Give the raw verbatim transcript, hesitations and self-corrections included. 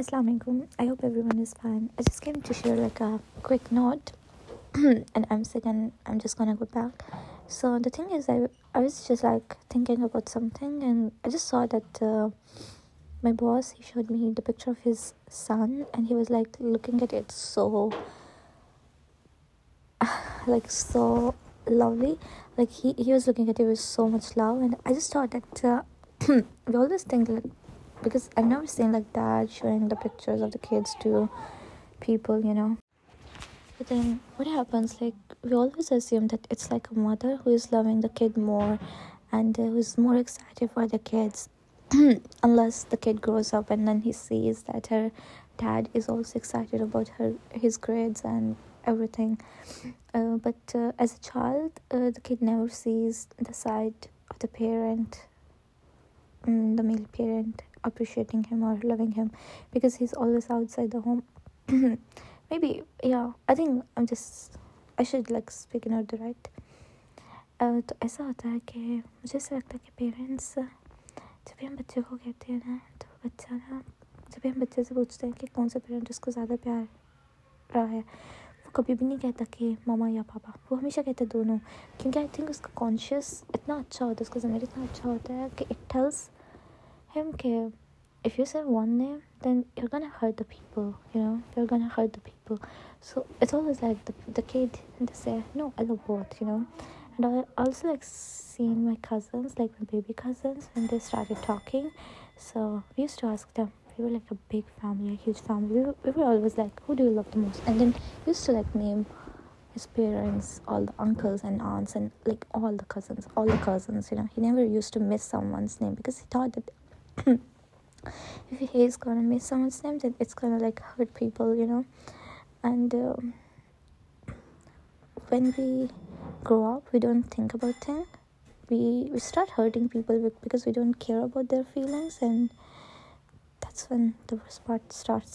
Assalamu alaikum. I hope everyone is fine. I just came to share like a quick note and I'm sick and I'm just gonna go back. So the thing is, I, I was just like thinking about something and I just saw that uh, my boss, he showed me the picture of his son and he was like looking at it so like so lovely. Like he, he was looking at it with so much love, and I just thought that uh, we always think like, because I've never seen like dad showing the pictures of the kids to people, you know. But then what happens, like we always assume that it's like a mother who is loving the kid more and uh, who's more excited for the kids unless the kid grows up and then he sees that her dad is also excited about her his grades and everything. Uh, but uh, as a child, uh, the kid never sees the side of the parent, um, the male parent, appreciating him or loving him, because he's always outside the home. Maybe, yeah, I think I'm just, I should like speaking out the right. uh, تو ایسا ہوتا ہے کہ مجھے ایسا لگتا ہے کہ پیرنٹس جب بھی ہم بچے کو کہتے ہیں نا تو بچہ نا جب بھی ہم بچے سے پوچھتے ہیں کہ کون سا پیرنٹ اس کو زیادہ پیار رہا ہے، وہ کبھی بھی نہیں کہتا کہ ماما یا پاپا، وہ ہمیشہ کہتے دونوں، کیونکہ آئی تھنک اس کا کانشیس اتنا اچھا ہوتا ہے، اس کا ضمیر اتنا اچھا ہوتا ہے کہ it tells him care if you say one name then you're gonna hurt the people, you know, you're gonna hurt the people. So it's always like the the kid, and they say no, I love both, you know. And I also like seen my cousins, like my baby cousins, when they started talking, so we used to ask them, we were like a big family, a huge family, we were, we were always like, who do you love the most? And then we used to like name his parents, all the uncles and aunts and like all the cousins, all the cousins, you know. He never used to miss someone's name because he thought that if he's gonna miss someone's name, then it's gonna like hurt people, you know. And uh, when we grow up, we don't think about things. We we start hurting people because we don't care about their feelings, and that's when the worst part starts